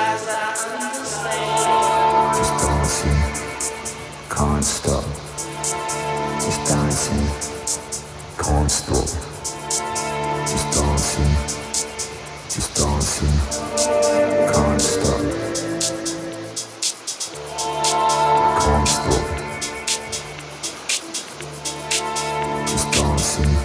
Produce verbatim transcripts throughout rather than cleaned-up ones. lies I understand. It's dancing, can't stop. It's dancing, can't stop. It's dancing, it's dancing, can't stop. Can't stop. It's dancing. It's dancing.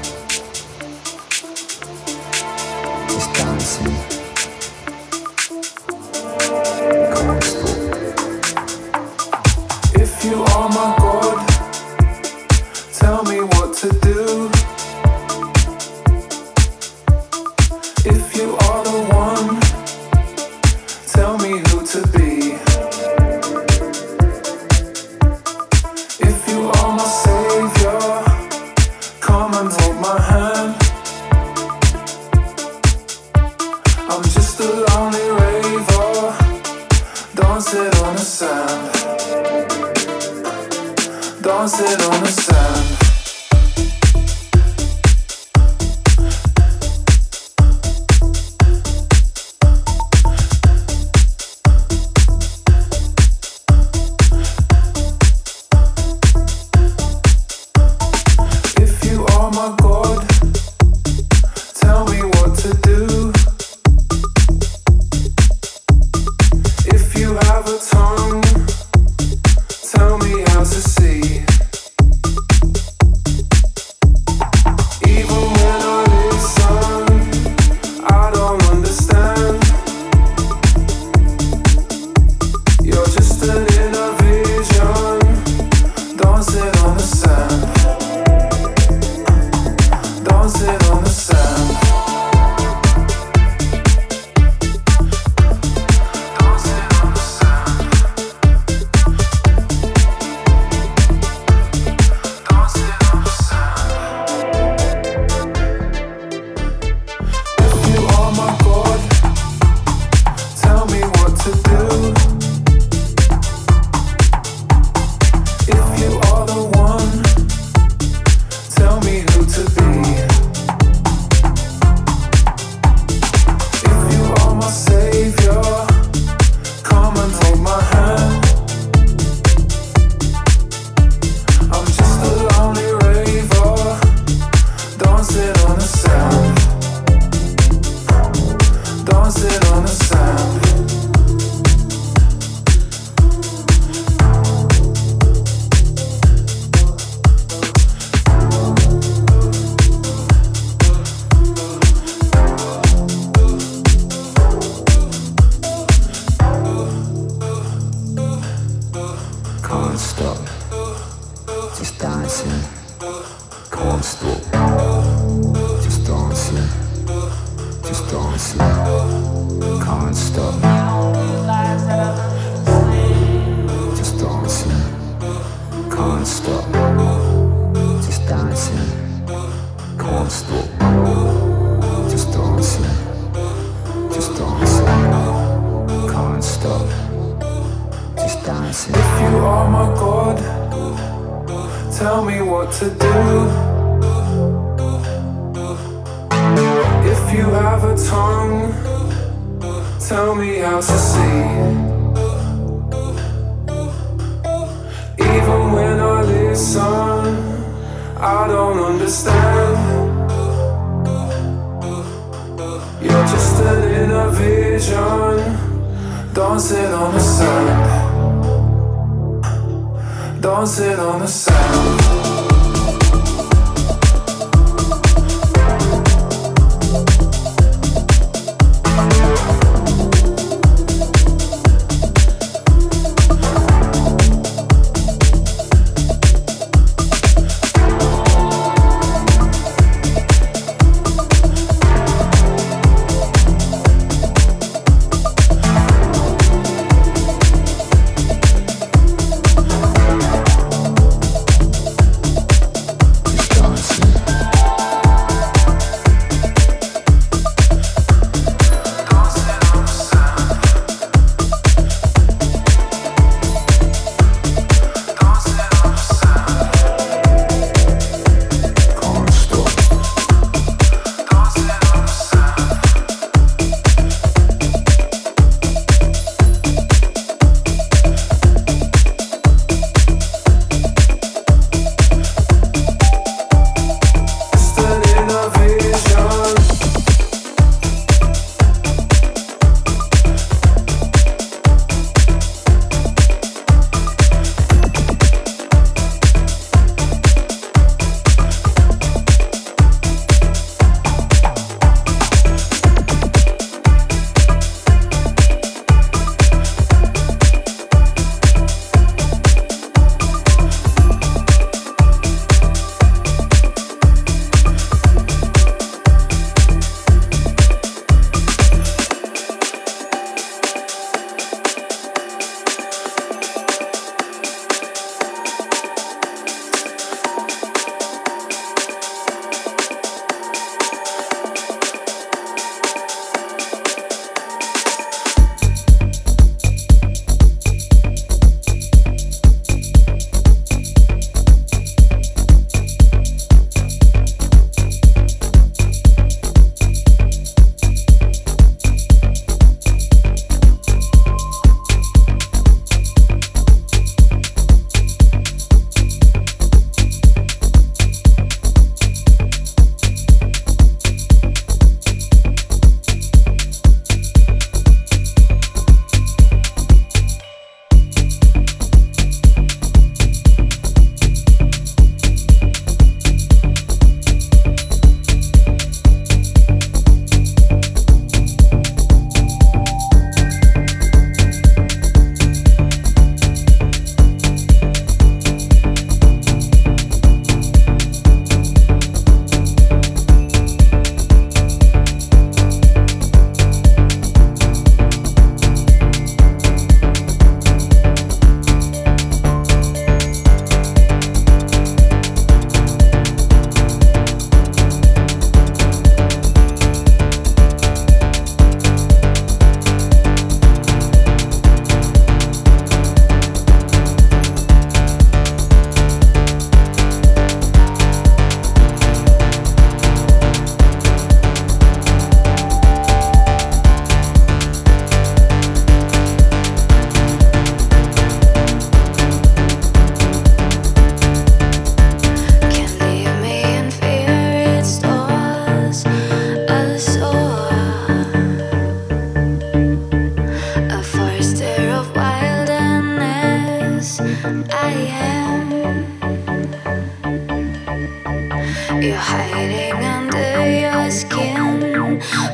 You're hiding under your skin.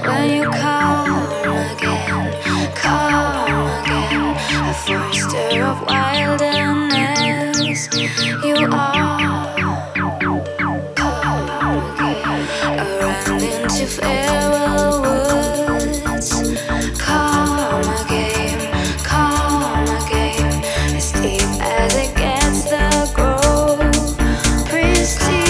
When you come again, come again, a forester of wilderness, you are. Around into feral woods, calm again, calm again, as deep as it gets the grove, pristine.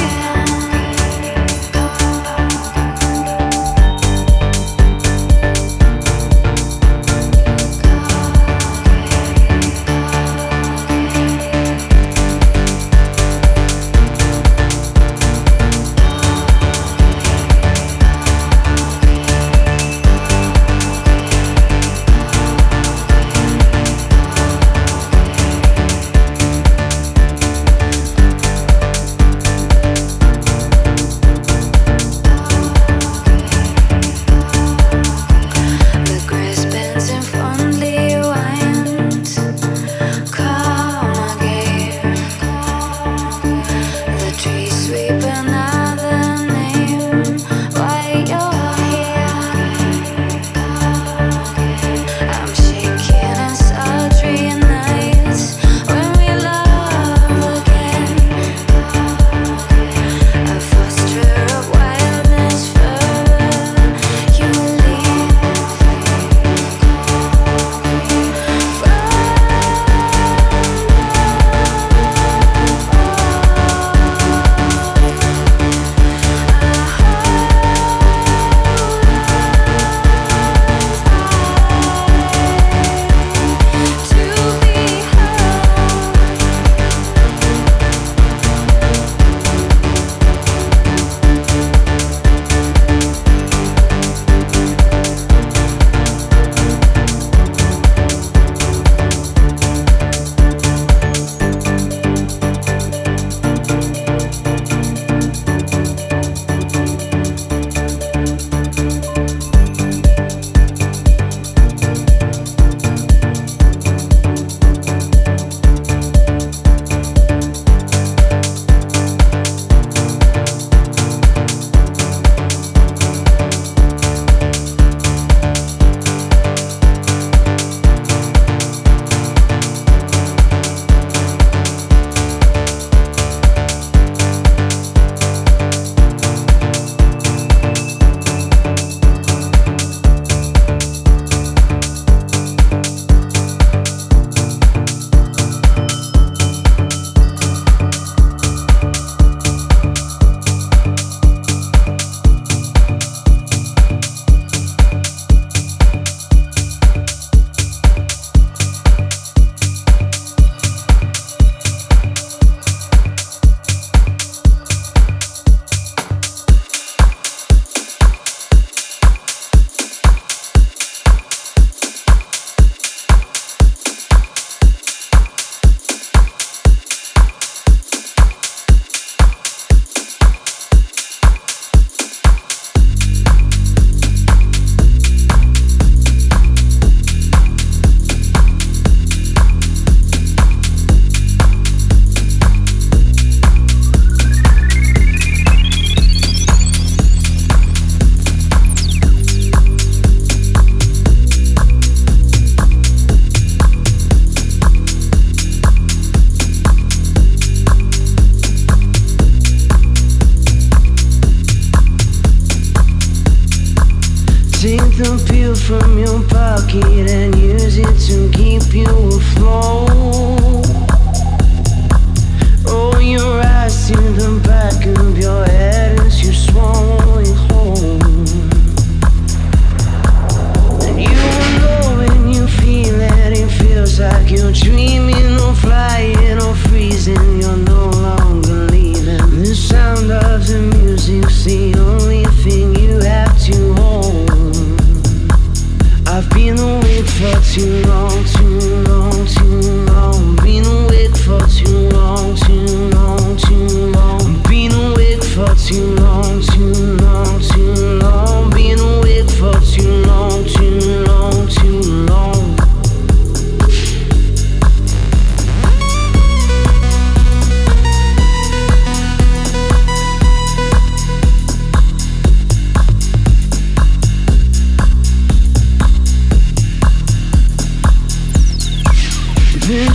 I've been awake for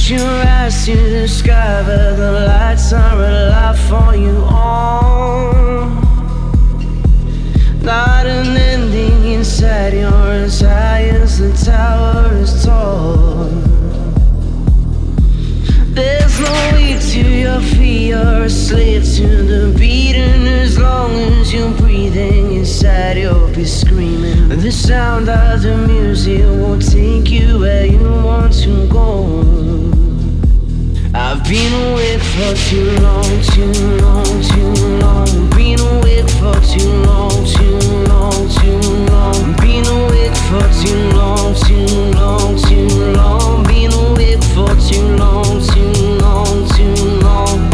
Close your eyes to the sky, but the lights are alive for you all. Not an ending inside, you're as high as the tower is tall. There's no weight to your feet, you're a slave to the beat, and as long as you're breathing inside, you'll be screaming. The sound of the music will take you where you want to go. I've been awake for too long, too long, too long. Been awake for too long, too long, too long. Been awake for too long, too long, too long. Been awake for too long, too long, too long.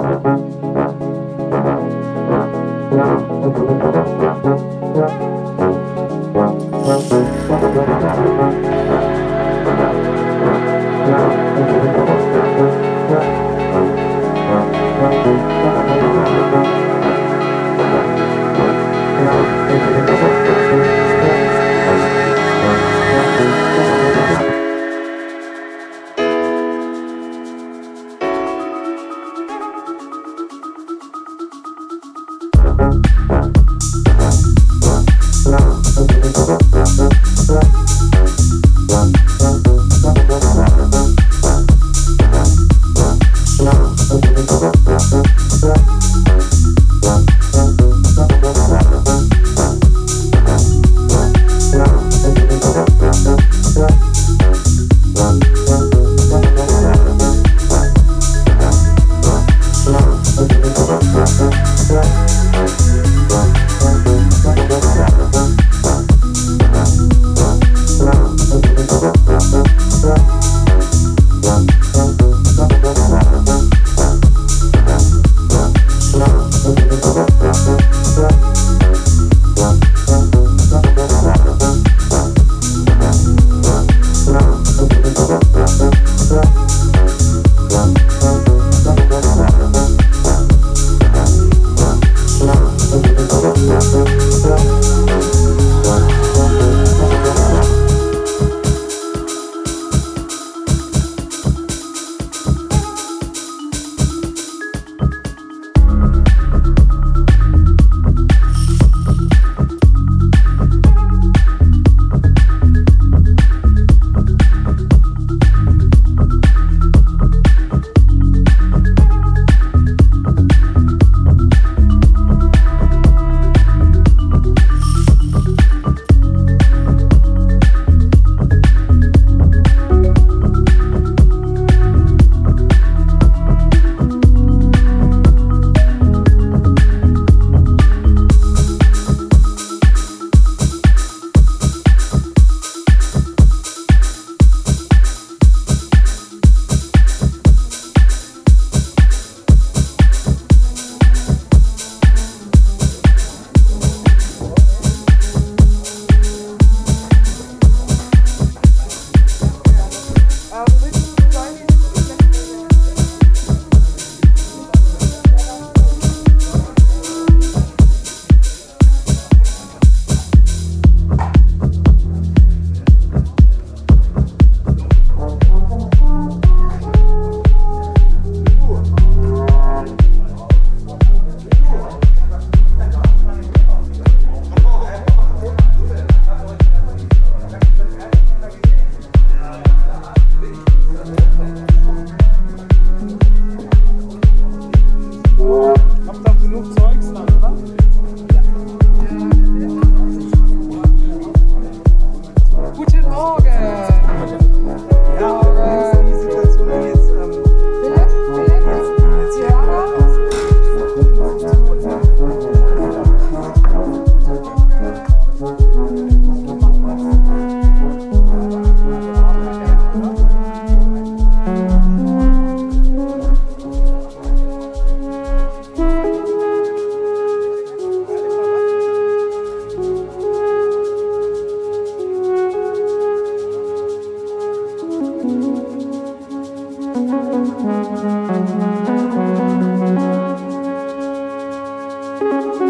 Thank you.